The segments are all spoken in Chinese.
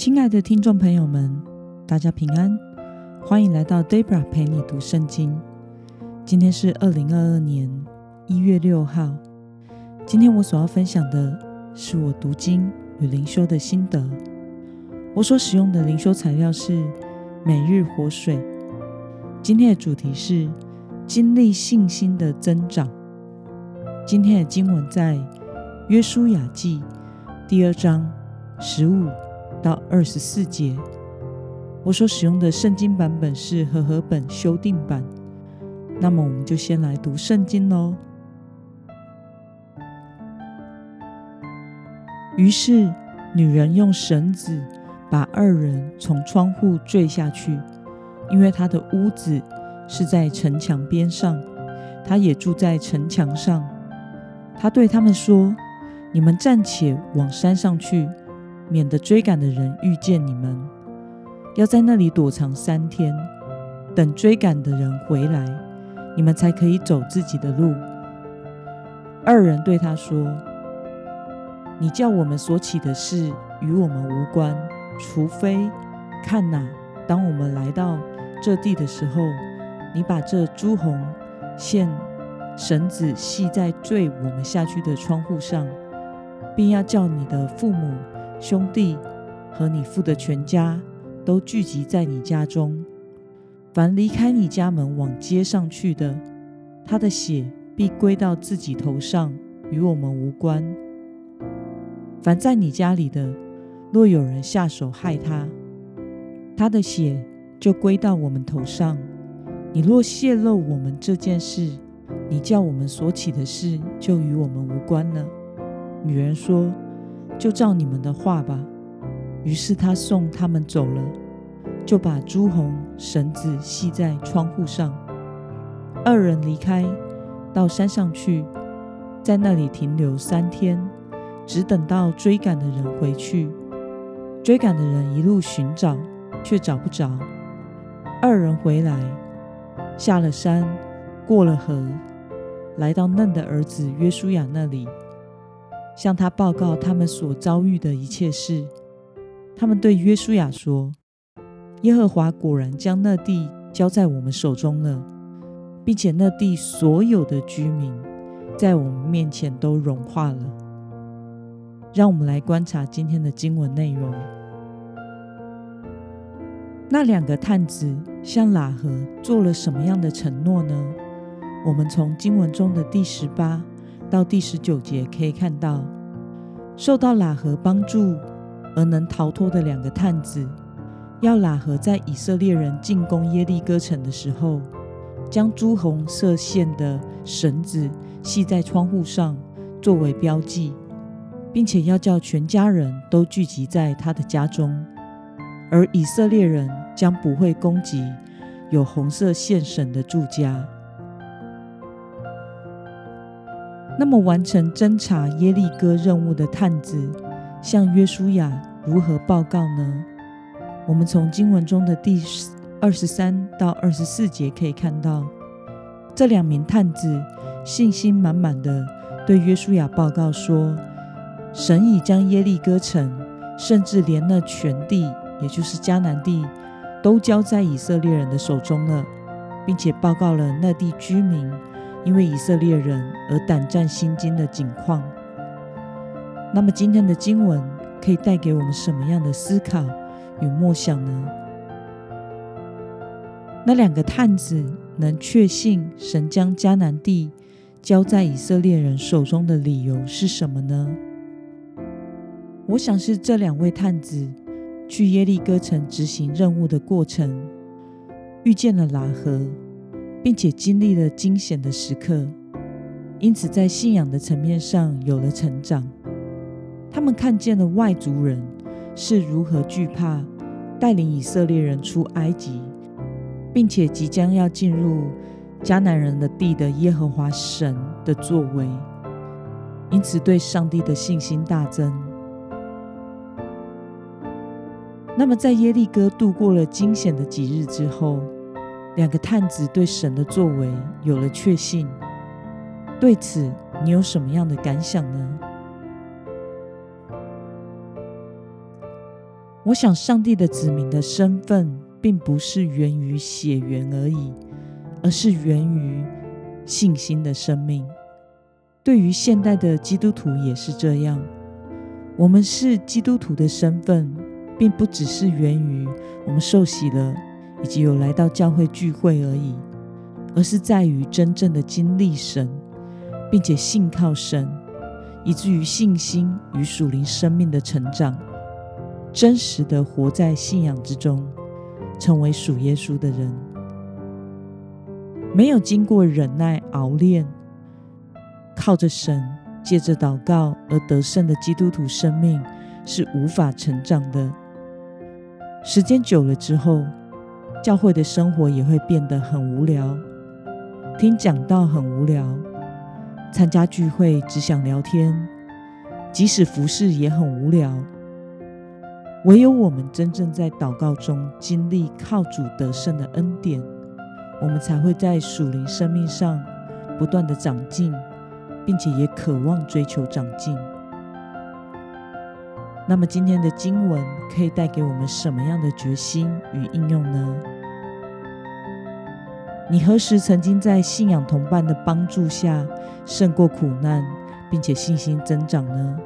亲爱的听众朋友们，大家平安，欢迎来到 Debra 陪你读圣经。今天是2022年1月6号。今天我所要分享的是我读经与灵修的心得。我所使用的灵修材料是每日活水。今天的主题是经历信心的增长。今天的经文在约书亚记第2章15到24节。我所使用的圣经版本是和合本修订版。那么我们就先来读圣经咯。于是女人用绳子把二人从窗户坠下去，因为她的屋子是在城墙边上，她也住在城墙上。她对他们说，你们暂且往山上去，免得追赶的人遇见你们，要在那里躲藏3天，等追赶的人回来，你们才可以走自己的路。二人对他说，你叫我们所起的事与我们无关，除非看哪，当我们来到这地的时候，你把这朱红线绳子系在坠我们下去的窗户上，并要叫你的父母、兄弟和你父的全家都聚集在你家中，凡离开你家门往街上去的，他的血必归到自己头上，与我们无关。凡在你家里的，若有人下手害他，他的血就归到我们头上。你若泄露我们这件事，你叫我们所起的事就与我们无关了。女人说，就照你们的话吧。于是他送他们走了，就把朱红绳子系在窗户上。二人离开，到山上去，在那里停留3天，只等到追赶的人回去。追赶的人一路寻找，却找不着。二人回来，下了山，过了河，来到嫩的儿子约书亚那里，向他报告他们所遭遇的一切事。他们对约书亚说，耶和华果然将那地交在我们手中了，并且那地所有的居民在我们面前都融化了。让我们来观察今天的经文内容。那2个探子向喇合做了什么样的承诺呢？我们从经文中的第18到第19节可以看到，受到喇合帮助而能逃脱的2个探子，要喇合在以色列人进攻耶利哥城的时候，将朱红色线的绳子系在窗户上作为标记，并且要叫全家人都聚集在他的家中，而以色列人将不会攻击有红色线绳的住家。那么完成侦查耶利哥任务的探子向约书亚如何报告呢？我们从经文中的第23到24节可以看到，这2名探子信心满满的对约书亚报告说，神已将耶利哥城，甚至连那全地，也就是迦南地，都交在以色列人的手中了，并且报告了那地居民因为以色列人而胆战心惊的景况。那么今天的经文可以带给我们什么样的思考与默想呢？那2个探子能确信神将迦南地交在以色列人手中的理由是什么呢？我想是这2位探子去耶利哥城执行任务的过程，遇见了喇合，并且经历了惊险的时刻，因此在信仰的层面上有了成长。他们看见了外族人是如何惧怕带领以色列人出埃及，并且即将要进入迦南人的地的耶和华神的作为，因此对上帝的信心大增。那么在耶利哥度过了惊险的几日之后，2个探子对神的作为有了确信。对此你有什么样的感想呢？我想上帝的子民的身份并不是源于血缘而已，而是源于信心的生命。对于现代的基督徒也是这样，我们是基督徒的身份并不只是源于我们受洗了以及有来到教会聚会而已，而是在于真正的经历神，并且信靠神，以至于信心与属灵生命的成长，真实的活在信仰之中，成为属耶稣的人。没有经过忍耐熬炼，靠着神借着祷告而得胜的基督徒生命是无法成长的。时间久了之后，教会的生活也会变得很无聊，听讲道很无聊，参加聚会只想聊天，即使服侍也很无聊。唯有我们真正在祷告中经历靠主得胜的恩典，我们才会在属灵生命上不断的长进，并且也渴望追求长进。那么今天的经文可以带给我们什么样的决心与应用呢？你何时曾经在信仰同伴的帮助下胜过苦难，并且信心增长呢？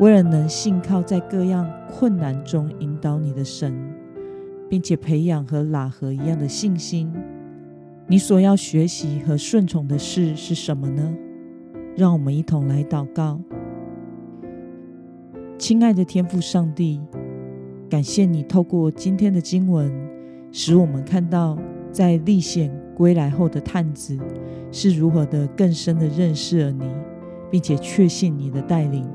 为了能信靠在各样困难中引导你的神，并且培养和喇合一样的信心，你所要学习和顺从的事是什么呢？让我们一同来祷告。亲爱的天父上帝，感谢你透过今天的经文，使我们看到在历险归来后的探子是如何的更深的认识了你，并且确信你的带领，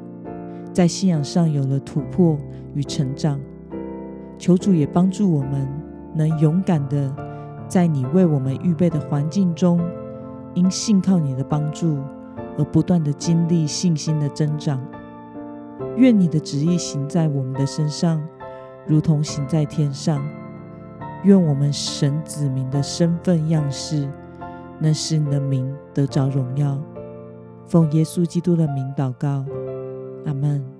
在信仰上有了突破与成长。求主也帮助我们能勇敢的在你为我们预备的环境中，因信靠你的帮助而不断的经历信心的增长。愿你的旨意行在我们的身上，如同行在天上。愿我们神子民的身份样式能使你的名得着荣耀。奉耶稣基督的名祷告，阿们。